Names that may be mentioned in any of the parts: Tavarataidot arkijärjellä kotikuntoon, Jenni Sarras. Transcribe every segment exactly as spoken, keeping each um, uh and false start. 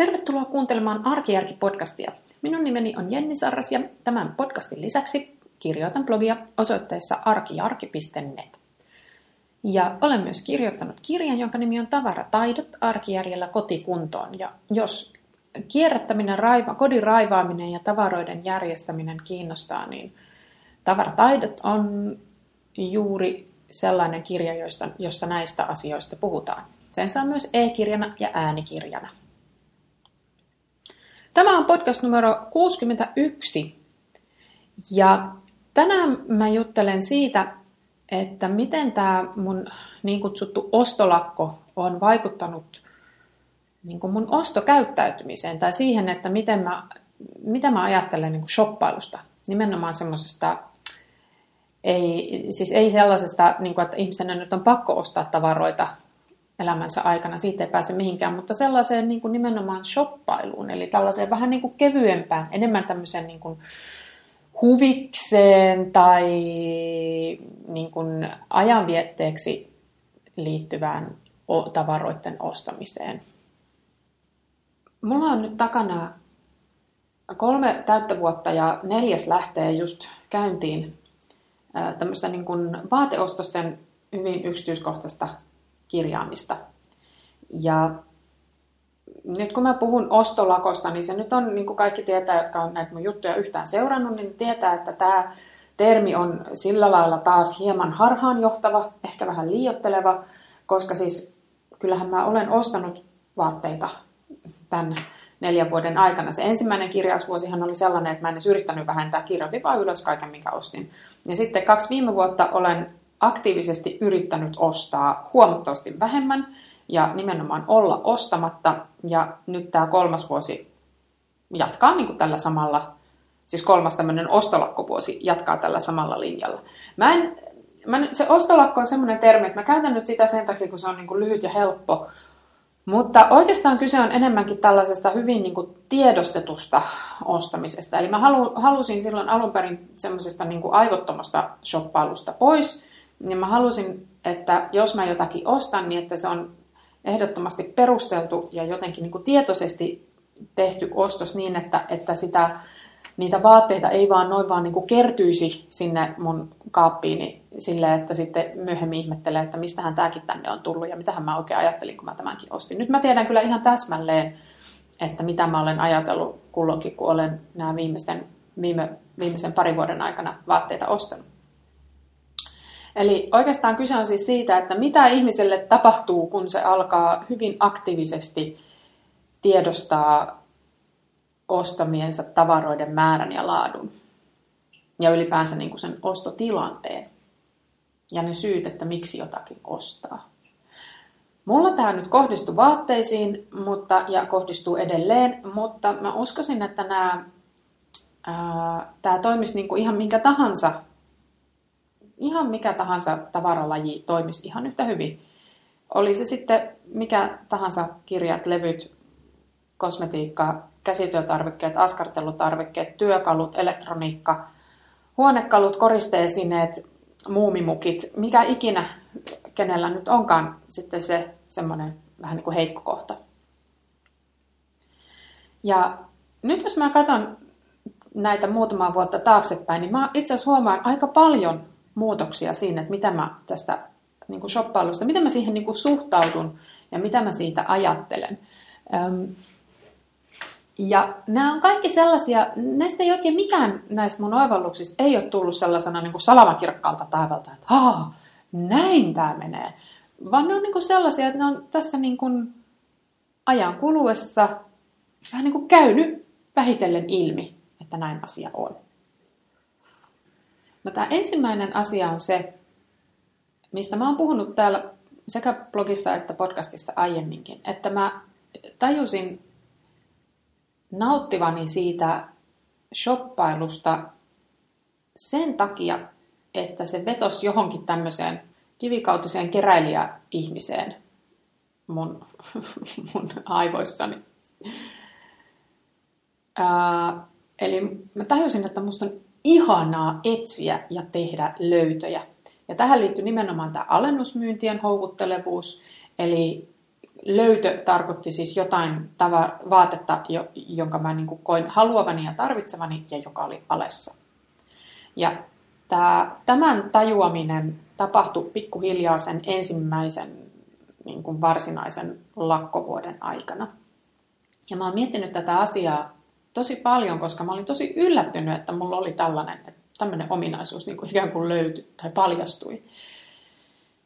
Tervetuloa kuuntelemaan Arkijärki-podcastia. Minun nimeni on Jenni Sarras ja tämän podcastin lisäksi kirjoitan blogia osoitteessa arki arki piste net. Ja olen myös kirjoittanut kirjan, jonka nimi on Tavarataidot arkijärjellä kotikuntoon. Ja jos kierrättäminen, raiva, kodin raivaaminen ja tavaroiden järjestäminen kiinnostaa, niin Tavarataidot on juuri sellainen kirja, josta, jossa näistä asioista puhutaan. Sen saa myös e-kirjana ja äänikirjana. Tämä on podcast numero kuusikymmentäyksi ja tänään mä juttelen siitä, että miten tämä mun niin kutsuttu ostolakko on vaikuttanut niin mun ostokäyttäytymiseen tai siihen, että miten mä, mitä mä ajattelen niin shoppailusta. Nimenomaan semmoisesta, ei, siis ei sellaisesta, niin kuin, että ihmisenä nyt on pakko ostaa tavaroita elämänsä aikana, siitä ei pääse mihinkään, mutta sellaiseen niin kuin nimenomaan shoppailuun, eli tällaiseen vähän niin kuin kevyempään, enemmän tämmöiseen niin kuin huvikseen tai niin kuin ajanvietteeksi liittyvään tavaroiden ostamiseen. Mulla on nyt takana kolme täyttä vuotta ja neljäs lähtee just käyntiin tämmöistä niin kuin vaateostosten hyvin yksityiskohtaista kirjaamista. Ja nyt kun mä puhun ostolakosta, niin se nyt on, niin kuin kaikki tietää, jotka on näitä mun juttuja yhtään seurannut, niin tietää, että tämä termi on sillä lailla taas hieman harhaanjohtava, ehkä vähän liioitteleva, koska siis kyllähän mä olen ostanut vaatteita tämän neljän vuoden aikana. Se ensimmäinen kirjausvuosihan oli sellainen, että mä en edes yrittänyt vähentää, kirjoitin vaan ylös kaiken, minkä ostin. Ja sitten kaksi viime vuotta olen aktiivisesti yrittänyt ostaa huomattavasti vähemmän ja nimenomaan olla ostamatta. Ja nyt tämä kolmas vuosi jatkaa niin kuin tällä samalla, siis kolmas tämmöinen ostolakkovuosi jatkaa tällä samalla linjalla. Mä en, mä, se ostolakko on semmoinen termi, että mä käytän nyt sitä sen takia, kun se on niin kuin lyhyt ja helppo. Mutta oikeastaan kyse on enemmänkin tällaisesta hyvin niin kuin tiedostetusta ostamisesta. Eli mä halu, halusin silloin alun perin semmoisesta niin kuin aivottomasta shoppailusta pois. Ja mä halusin, että jos mä jotakin ostan, niin että se on ehdottomasti perusteltu ja jotenkin niin kuin tietoisesti tehty ostos niin, että, että sitä, niitä vaatteita ei vaan noin vaan niin kuin kertyisi sinne mun kaappiini silleen, että sitten myöhemmin ihmettelee, että mistähän tämäkin tänne on tullut ja mitähän mä oikein ajattelin, kun mä tämänkin ostin. Nyt mä tiedän kyllä ihan täsmälleen, että mitä mä olen ajatellut kulloinkin, kun olen nämä viimeisten, viime, viimeisen parin vuoden aikana vaatteita ostanut. Eli oikeastaan kyse on siis siitä, että mitä ihmiselle tapahtuu, kun se alkaa hyvin aktiivisesti tiedostaa ostamiensa tavaroiden määrän ja laadun. Ja ylipäänsä niin kuin sen ostotilanteen ja ne syyt, että miksi jotakin ostaa. Mulla tämä nyt kohdistuu vaatteisiin mutta, ja kohdistuu edelleen, mutta mä uskoisin, että nämä, ää, tämä toimisi niin kuin ihan minkä tahansa. Ihan mikä tahansa tavaralaji toimisi ihan yhtä hyvin. Oli se sitten mikä tahansa kirjat, levyt, kosmetiikka, käsityötarvikkeet, askartelutarvikkeet, työkalut, elektroniikka, huonekalut, koristeesineet, muumimukit, mikä ikinä kenellä nyt onkaan sitten se semmoinen vähän niin kuin heikko kohta. Ja nyt jos mä katson näitä muutamaa vuotta taaksepäin, niin mä itse asiassa huomaan aika paljon muutoksia siinä, että mitä mä tästä niin kuin shoppailusta, mitä mä siihen niin kuin suhtaudun ja mitä mä siitä ajattelen. Ja nämä on kaikki sellaisia, näistä ei oikein mikään näistä mun oivalluksista ei ole tullut sellaisena niin kuin salamakirkkaalta taivalta, että haa, näin tämä menee. Vaan ne on niin kuin sellaisia, että ne on tässä niin kuin ajan kuluessa vähän niin kuin käynyt vähitellen ilmi, että näin asia on. No, tämä ensimmäinen asia on se, mistä mä oon puhunut täällä sekä blogissa että podcastissa aiemminkin, että mä tajusin nauttivani siitä shoppailusta sen takia, että se vetosi johonkin tämmöiseen kivikautiseen keräilijäihmiseen mun, mun aivoissani. Ää, eli mä tajusin, että musta on ihanaa etsiä ja tehdä löytöjä. Ja tähän liittyy nimenomaan tämä alennusmyyntien houkuttelevuus. Eli löytö tarkoitti siis jotain tavar- vaatetta, jo, jonka mä niin kuin koin haluavani ja tarvitsevani ja joka oli alessa. Ja tää, tämän tajuaminen tapahtui pikkuhiljaa sen ensimmäisen niin kuin varsinaisen lakkovuoden aikana. Ja mä oon miettinyt tätä asiaa tosi paljon, koska mä olin tosi yllättynyt, että mulla oli tällainen, että tämmöinen ominaisuus niin kuin ikään kuin löytyi tai paljastui.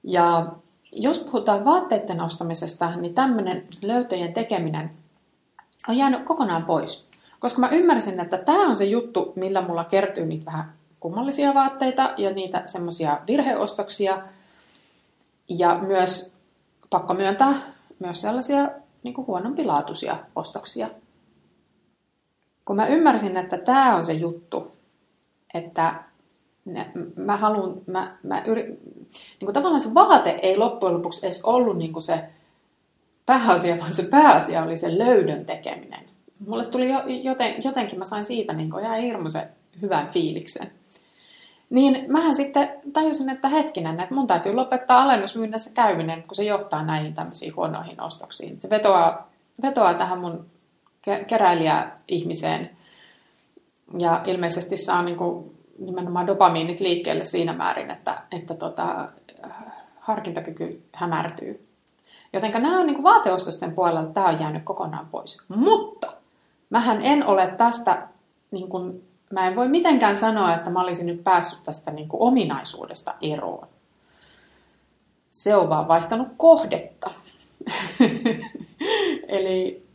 Ja jos puhutaan vaatteiden ostamisesta, niin tämmöinen löytöjen tekeminen on jäänyt kokonaan pois. Koska mä ymmärsin, että tämä on se juttu, millä mulla kertyy niitä vähän kummallisia vaatteita ja niitä semmoisia virheostoksia. Ja myös, pakko myöntää, myös sellaisia niin kuin huonompilaatuisia ostoksia. Kun mä ymmärsin, että tämä on se juttu, että ne, mä haluun, mä, mä yrit, niin kuin tavallaan se vaate ei loppujen lopuksi edes ollut niin kuin se pääasia, vaan se pääasia oli se löydön tekeminen. Mulle tuli jo, joten, jotenkin, mä sain siitä niin kuin ihan hirmuisen hyvän fiiliksen. Niin mähän sitten tajusin, että hetkinen, että mun täytyy lopettaa alennusmyynnässä käyminen, kun se johtaa näihin tämmöisiin huonoihin ostoksiin. Se vetoaa, vetoaa tähän mun keräilijäihmiseen ja ilmeisesti saa niin kuin nimenomaan dopamiinit liikkeelle siinä määrin, että, että tota, harkintakyky hämärtyy. Jotenka nämä on niin kuin vaateostosten puolella, tämä on jäänyt kokonaan pois. Mutta mähän en ole tästä, niin kuin, mä en voi mitenkään sanoa, että mä olisin nyt päässyt tästä niin kuin ominaisuudesta eroon. Se on vaan vaihtanut kohdetta. Eli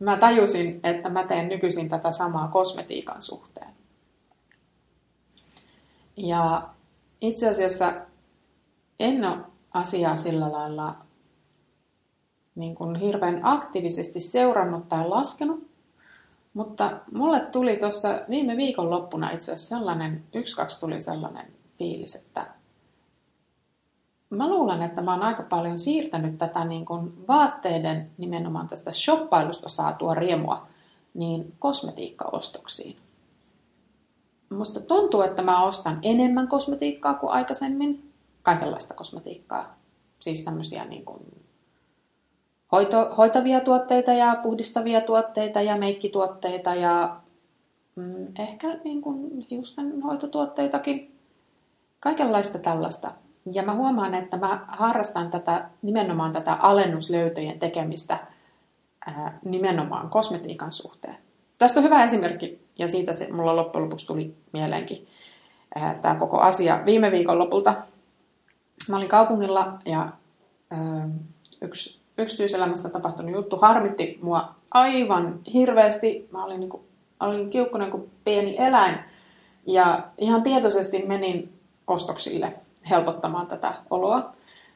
mä tajusin, että mä teen nykyisin tätä samaa kosmetiikan suhteen. Ja itse asiassa en ole asiaa sillä lailla niin kuin hirveän aktiivisesti seurannut tai laskenut, mutta mulle tuli tuossa viime viikon loppuna itse asiassa sellainen, yksi kaksi tuli sellainen fiilis, että mä luulen, että mä oon aika paljon siirtänyt tätä niin kuin vaatteiden nimenomaan tästä shoppailusta saatua riemua niin kosmetiikkaostoksiin. Musta tuntuu, että mä ostan enemmän kosmetiikkaa kuin aikaisemmin. Kaikenlaista kosmetiikkaa. Siis tämmöisiä niin kuin hoito, hoitavia tuotteita ja puhdistavia tuotteita ja meikkituotteita ja mm, ehkä niin kuin hiusten hoitotuotteitakin. Kaikenlaista tällaista. Ja mä huomaan, että mä harrastan tätä, nimenomaan tätä alennuslöytöjen tekemistä ää, nimenomaan kosmetiikan suhteen. Tästä on hyvä esimerkki, ja siitä se mulla loppujen lopuksi tuli mieleenkin tämä koko asia. Viime viikon lopulta mä olin kaupungilla, ja ö, yksi yksityiselämässä tapahtunut juttu harmitti mua aivan hirveästi. Mä olin, niin kuin, olin kiukkunen kuin pieni eläin, ja ihan tietoisesti menin ostoksille helpottamaan tätä oloa.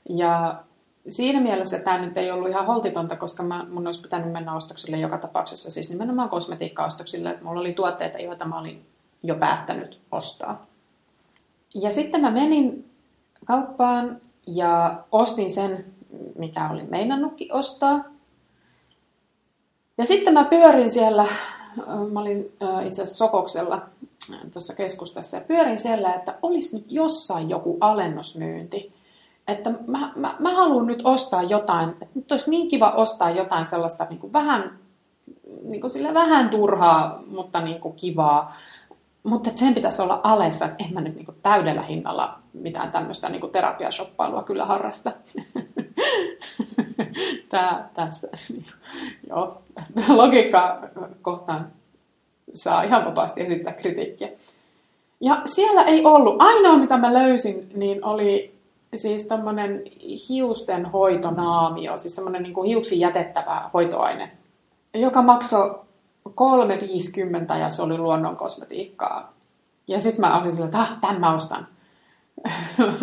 Ja siinä mielessä tämä nyt ei ollut ihan holtitonta, koska mä, mun olisi pitänyt mennä ostoksille joka tapauksessa, siis nimenomaan kosmetiikkaostoksille, että mulla oli tuotteita, joita mä olin jo päättänyt ostaa. Ja sitten mä menin kauppaan ja ostin sen, mitä olin meinannutkin ostaa. Ja sitten mä pyörin siellä, mä olin itse asiassa Sokoksella tuossa keskustassa, ja pyörin siellä, että olisi nyt jossain joku alennusmyynti. Että mä, mä, mä haluan nyt ostaa jotain, että nyt olisi niin kiva ostaa jotain sellaista niin kuin vähän, niin kuin sille vähän turhaa, mutta niin kuin kivaa. Mutta sen pitäisi olla alessa, että en mä nyt niin kuin täydellä hinnalla mitään tämmöistä niin kuin terapiashoppailua kyllä harrasta. Tää, tässä, niin, joo, logiikkaa kohtaan saa ihan vapaasti esittää kritiikkiä. Ja siellä ei ollut, ainoa mitä mä löysin, niin oli siis tämmöinen hiusten hoitonaamio, siis semmoinen niin kuin hiuksiin jätettävä hoitoaine, joka maksoi kolme pilkku viisikymmentä ja se oli luonnon kosmetiikkaa. Ja sit mä olin sillä, että ah, tämän mä ostan.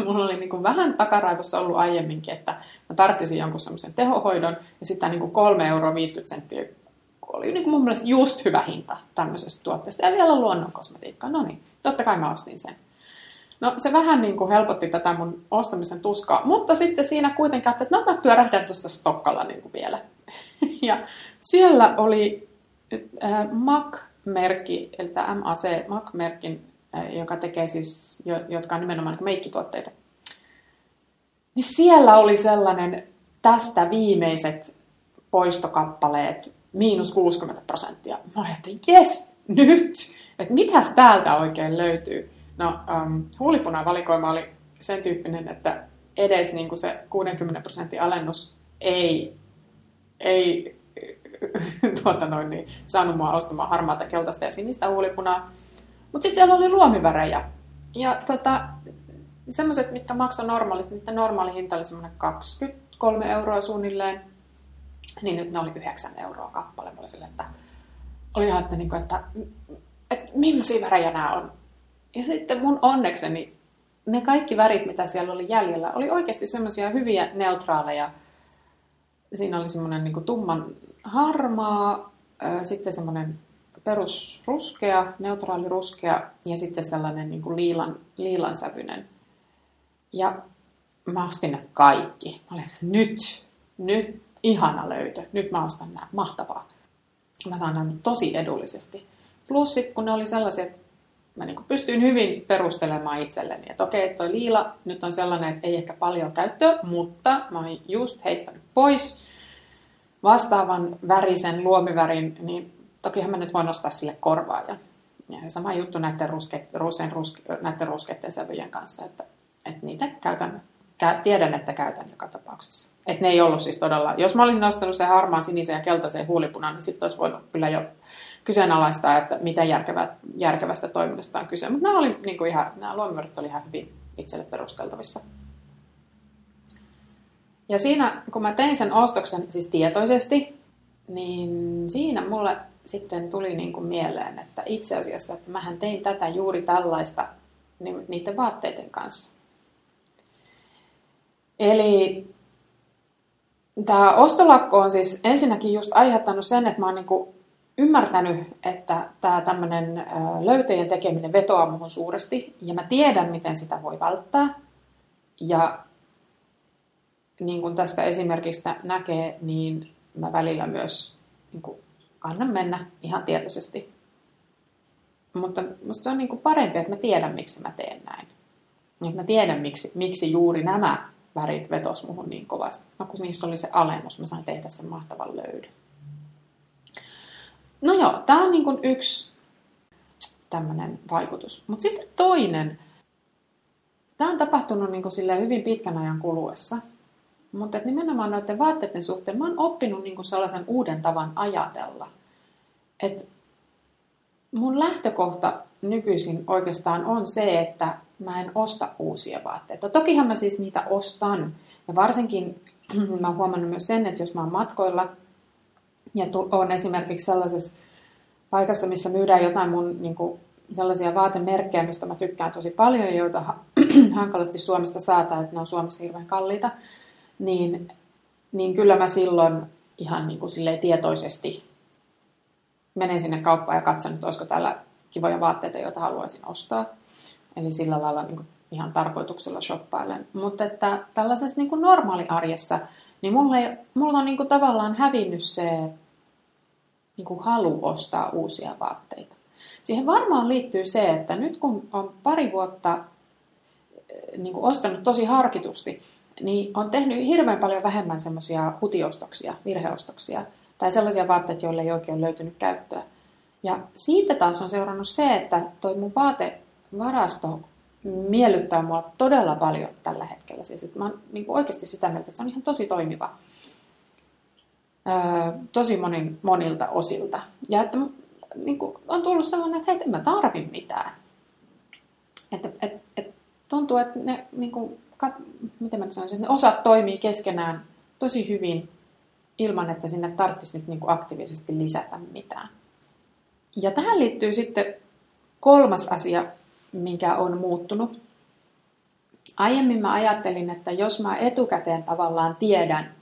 Mulla oli niin kuin vähän takaraivossa ollut aiemminkin, että mä tarttisin jonkun semmoisen tehohoidon ja sitten niin kolme euroa viisikymmentä senttiä oli niin kuin mun mielestä just hyvä hinta tämmöisestä tuotteesta. Ja vielä luonnon kosmetiikkaa, no niin, totta kai mä ostin sen. No se vähän niin kuin helpotti tätä mun ostamisen tuskaa, mutta sitten siinä kuitenkin ajattelin, että no mä pyörähdän tuosta Stokkalla niin kuin vielä. Ja siellä oli äh, Mac-merkki, eli tämä M A C, Mac-merkin, äh, joka tekee siis, jo, jotka on nimenomaan niin meikkituotteita. Niin siellä oli sellainen tästä viimeiset poistokappaleet miinus kuusikymmentä prosenttia. Mä olin, että jes, nyt! Että mitäs täältä oikein löytyy? No, um, huulipunavalikoima oli sen tyyppinen, että edes niin kuin se kuusikymmentä prosentin alennus ei, ei tuota noin, niin, saanut mua ostamaan harmaata, keltaista ja sinistä huulipunaa. Mutta sitten siellä oli luomivärejä. Ja tota, semmoiset, mitkä maksoi normaalisti, mitä normaali hinta oli semmoinen kaksikymmentäkolme euroa suunnilleen, niin nyt ne oli yhdeksän euroa kappale. Oli sille, että oli ihan, että, että, että, että millaisia värejä nämä on. Ja sitten mun onnekseni ne kaikki värit, mitä siellä oli jäljellä, oli oikeasti semmoisia hyviä neutraaleja. Siinä oli semmoinen niin kuin tumman harmaa, ää, sitten semmoinen perusruskea, neutraali ruskea ja sitten sellainen niin kuin liilan, liilansävyinen. Ja mä ostin ne kaikki. Mä olin, että nyt, nyt, ihana löytö. Nyt mä ostan nämä. Mahtavaa. Mä saan nämä tosi edullisesti. Plus sit, kun ne oli sellaisia, mä niin kuin pystyin hyvin perustelemaan itselleni, että okei, okay, toi liila nyt on sellainen, että ei ehkä paljon käyttöä, mutta mä oon just heittänyt pois vastaavan värisen luomivärin, niin tokihan mä nyt voin nostaa sille korvaa. Ja, ja sama juttu näiden, rusket, rusen, ruske, näiden ruskeiden sävyjen kanssa, että, että niitä käytän, kä, tiedän, että käytän joka tapauksessa. Että ne ei ollut siis todella, jos mä olisin ostanut sen harmaan, sinisen ja keltaisen huulipunan, niin sitten olisi voinut kyllä jo kyseenalaistaa, että mitä järkevä, järkevästä toiminnasta on kyse. Mutta nämä, oli, niin kuin ihan, nämä luomivärit oli ihan hyvin itselle perusteltavissa. Ja siinä, kun mä tein sen ostoksen siis tietoisesti, niin siinä mulle sitten tuli niin kuin mieleen, että itse asiassa, että mähän tein tätä juuri tällaista niiden vaatteiden kanssa. Eli tämä ostolakko on siis ensinnäkin just aiheuttanut sen, että mä oon niin kuin ymmärtänyt, että tämä tämmöinen löytöjen tekeminen vetoaa muhun suuresti. Ja mä tiedän, miten sitä voi välttää. Ja niin kuin tästä esimerkistä näkee, niin mä välillä myös niin kuin annan mennä ihan tietoisesti. Mutta musta se on niin kuin parempi, että mä tiedän, miksi mä teen näin. Ja mä tiedän, miksi, miksi juuri nämä värit vetos muhun niin kovasti. No kun niissä oli se alennus, mä sain tehdä sen mahtavan löydön. No joo, tämä on niin kuin yksi tämmöinen vaikutus. Mutta sitten toinen. Tämä on tapahtunut niin kuin silleen hyvin pitkän ajan kuluessa. Mutta nimenomaan noiden vaatteiden suhteen mä oon oppinut niin kuin sellaisen uuden tavan ajatella. Et mun lähtökohta nykyisin oikeastaan on se, että mä en osta uusia vaatteita. Tokihan mä siis niitä ostan. Ja varsinkin mä oon huomannut myös sen, että jos mä oon matkoilla ja on esimerkiksi sellaisessa paikassa, missä myydään jotain mun niin kuin sellaisia vaatemerkkejä, mistä mä tykkään tosi paljon ja joita hankalasti Suomesta saataan, että ne on Suomessa hirveän kalliita, niin, niin kyllä mä silloin ihan niin kuin silleen tietoisesti menen sinne kauppaan ja katson, että olisiko täällä kivoja vaatteita, joita haluaisin ostaa. Eli sillä lailla niin kuin ihan tarkoituksella shoppailen. Mutta että tällaisessa niin kuin normaaliarjessa, niin mulle, mulla on niin kuin tavallaan hävinnyt se niin kuin halu ostaa uusia vaatteita. Siihen varmaan liittyy se, että nyt kun on pari vuotta niin kuin ostanut tosi harkitusti, niin on tehnyt hirveän paljon vähemmän semmoisia hutiostoksia, virheostoksia tai sellaisia vaatteita, joille ei oikein löytynyt käyttöä. Ja siitä taas on seurannut se, että toi mun vaatevarasto miellyttää mua todella paljon tällä hetkellä. Siis, että mä oon niin kuin oikeasti sitä mieltä, että se on ihan tosi toimiva. Öö, tosi monin, monilta osilta. Ja että niin kuin on tullut sellainen, että hei, en mä tarvi mitään. Että, et, et, tuntuu, että ne, niin kuin, kat, miten mä sanoisin, että ne osat toimii keskenään tosi hyvin ilman, että sinne tarvitsisi nyt niin kuin aktiivisesti lisätä mitään. Ja tähän liittyy sitten kolmas asia, mikä on muuttunut. Aiemmin mä ajattelin, että jos mä etukäteen tavallaan tiedän,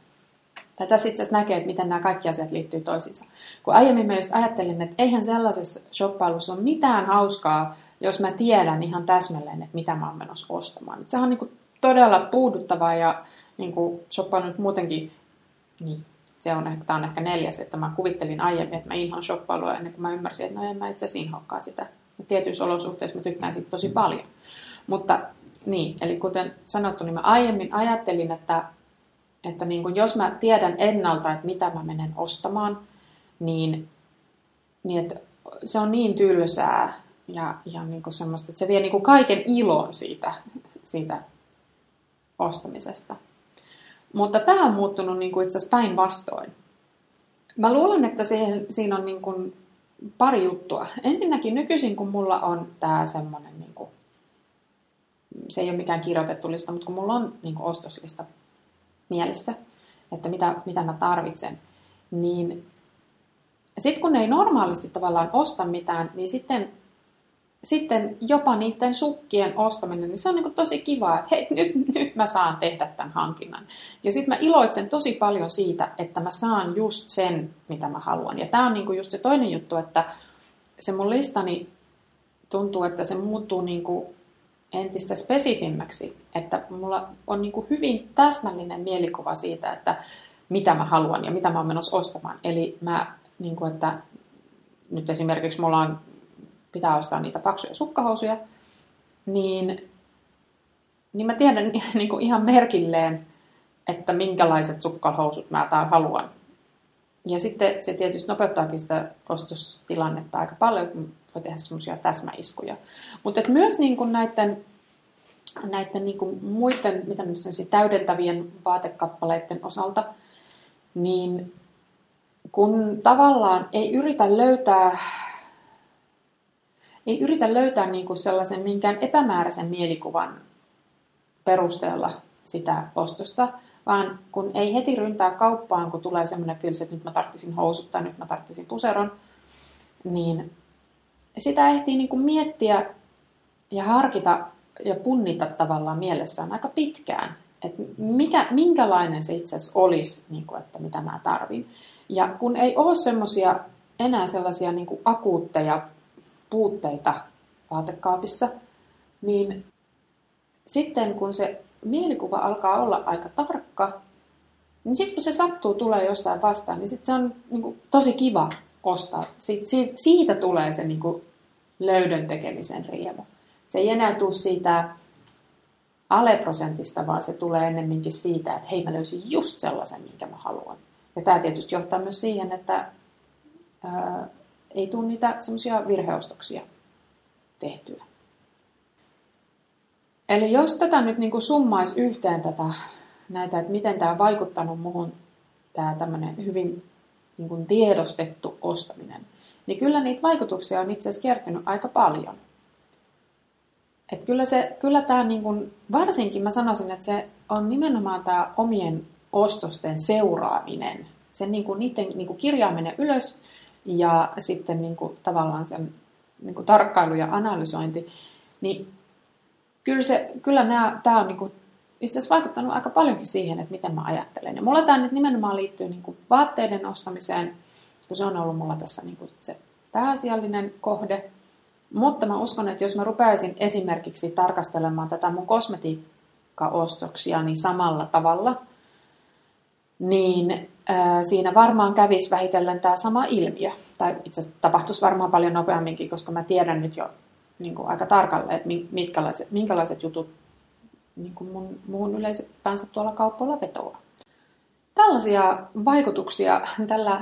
tai tässä itse asiassa näkee, että miten nämä kaikki asiat liittyy toisiinsa. Kun aiemmin mä just ajattelin, että eihän sellaisessa shoppailussa ole mitään hauskaa, jos mä tiedän ihan täsmälleen, että mitä mä oon menossa ostamaan. Että sehän on niin kuin todella puuduttavaa ja niin kuin shoppailu muutenkin, niin se on, tämä on ehkä neljäs, että mä kuvittelin aiemmin, että mä inhoan shoppailua ennen kuin mä ymmärsin, että no en mä itse asiassa inhoakaan sitä. Ja tietyissä olosuhteissa mä tykkään siitä tosi paljon. Mutta niin, eli kuten sanottu, niin mä aiemmin ajattelin, että Että niin kun jos mä tiedän ennalta, että mitä mä menen ostamaan, niin, niin että se on niin tylsää ja, ja niin kun semmoista, että se vie niin kun kaiken ilon siitä, siitä ostamisesta. Mutta tämä on muuttunut niin kun itse asiassa päinvastoin. Mä luulen, että siihen, siinä on niin kun pari juttua. Ensinnäkin nykyisin, kun mulla on tää semmoinen, niin kun, se ei ole mikään kirjoitettu lista, mutta kun mulla on niin kun ostoslista mielessä, että mitä, mitä mä tarvitsen, niin sitten kun ei normaalisti tavallaan osta mitään, niin sitten, sitten jopa niiden sukkien ostaminen, niin se on niin kuin tosi kiva, että hei, nyt, nyt mä saan tehdä tämän hankinnan. Ja sitten mä iloitsen tosi paljon siitä, että mä saan just sen, mitä mä haluan. Ja tämä on niin kuin just se toinen juttu, että se mun listani tuntuu, että se muuttuu niin kuin entistä spesifimmäksi, että mulla on niin kuin hyvin täsmällinen mielikuva siitä, että mitä mä haluan ja mitä mä oon menossa ostamaan. Eli mä, niin kuin, että nyt esimerkiksi mulla on, pitää ostaa niitä paksuja sukkahousuja, niin, niin mä tiedän niin kuin ihan merkilleen, että minkälaiset sukkahousut mä täällä haluan. Ja sitten se tietysti nopeuttaakin sitä ostostilannetta aika paljon, kun voi tehdä semmoisia täsmäiskuja. Mutta myös niinku näiden, näiden niinku muiden, mitä nyt sanoisin, täydentävien vaatekappaleiden osalta, niin kun tavallaan ei yritä löytää, ei yritä löytää niinku sellaisen minkään epämääräisen mielikuvan perusteella sitä ostosta, vaan kun ei heti ryntää kauppaan, kun tulee semmoinen fiilis, että nyt mä tarvitsisin housut tai nyt mä tarvitsisin puseron, niin sitä ehtii niin kuin miettiä ja harkita ja punnita tavallaan mielessään aika pitkään, että mikä, minkälainen se itse asiassa olisi, niin kuin, että mitä mä tarvin. Ja kun ei ole semmoisia enää sellaisia niin kuin akuutteja puutteita vaatekaapissa, niin sitten kun se mielikuva alkaa olla aika tarkka, niin sitten kun se sattuu tulee jostain vastaan, niin sitten se on niin kuin tosi kiva ostaa. Siitä, siitä tulee se niin kuin löydön tekemisen riemu. Se ei enää tule siitä aleprosentista, vaan se tulee ennemminkin siitä, että hei, mä löysin just sellaisen, minkä mä haluan. Ja tämä tietysti johtaa myös siihen, että ää, ei tule niitä semmoisia virheostoksia tehtyä. Eli jos tätä nyt niin kuin summaisi yhteen tätä, näitä, että miten tämä on vaikuttanut muuhun, tämä tämmöinen hyvin niin kuin tiedostettu ostaminen, niin kyllä niitä vaikutuksia on itse asiassa kertynyt aika paljon. Et kyllä, se, kyllä tämä niin kuin, varsinkin mä sanoisin, että se on nimenomaan tämä omien ostosten seuraaminen, sen niin kuin, niiden niin kuin kirjaaminen ylös ja sitten niin kuin, tavallaan sen niin kuin tarkkailu ja analysointi, niin Kyllä, se, kyllä nämä, tämä on niin kuin itse asiassa vaikuttanut aika paljonkin siihen, että miten mä ajattelen. Ja mulla tämä nyt nimenomaan liittyy niin kuin vaatteiden ostamiseen, kun se on ollut mulla tässä niin kuin se pääasiallinen kohde. Mutta mä uskon, että jos mä rupeaisin esimerkiksi tarkastelemaan tätä mun kosmetiikkaostoksia niin samalla tavalla, niin äh, siinä varmaan kävisi vähitellen tämä sama ilmiö. Tai itse asiassa tapahtuisi varmaan paljon nopeamminkin, koska mä tiedän nyt jo, niin kuin aika tarkalleen, että minkälaiset, minkälaiset jutut niin kuin mun, mun yleisöpäänsä tuolla kauppoilla vetoaa. Tällaisia vaikutuksia tällä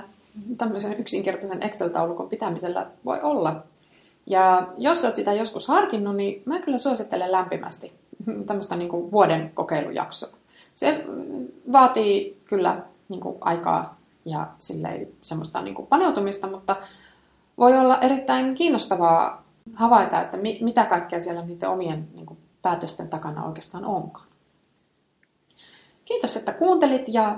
tämmöisen yksinkertaisen Excel-taulukon pitämisellä voi olla. Ja jos olet sitä joskus harkinnut, niin mä kyllä suosittelen lämpimästi tämmöistä niin kuin vuoden kokeilujaksoa. Se vaatii kyllä niin kuin aikaa ja silleen semmoista niin kuin paneutumista, mutta voi olla erittäin kiinnostavaa havaita, että mi- mitä kaikkea siellä niiden omien niin kuin, päätösten takana oikeastaan onkaan. Kiitos, että kuuntelit ja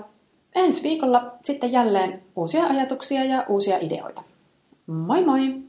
ensi viikolla sitten jälleen uusia ajatuksia ja uusia ideoita. Moi moi!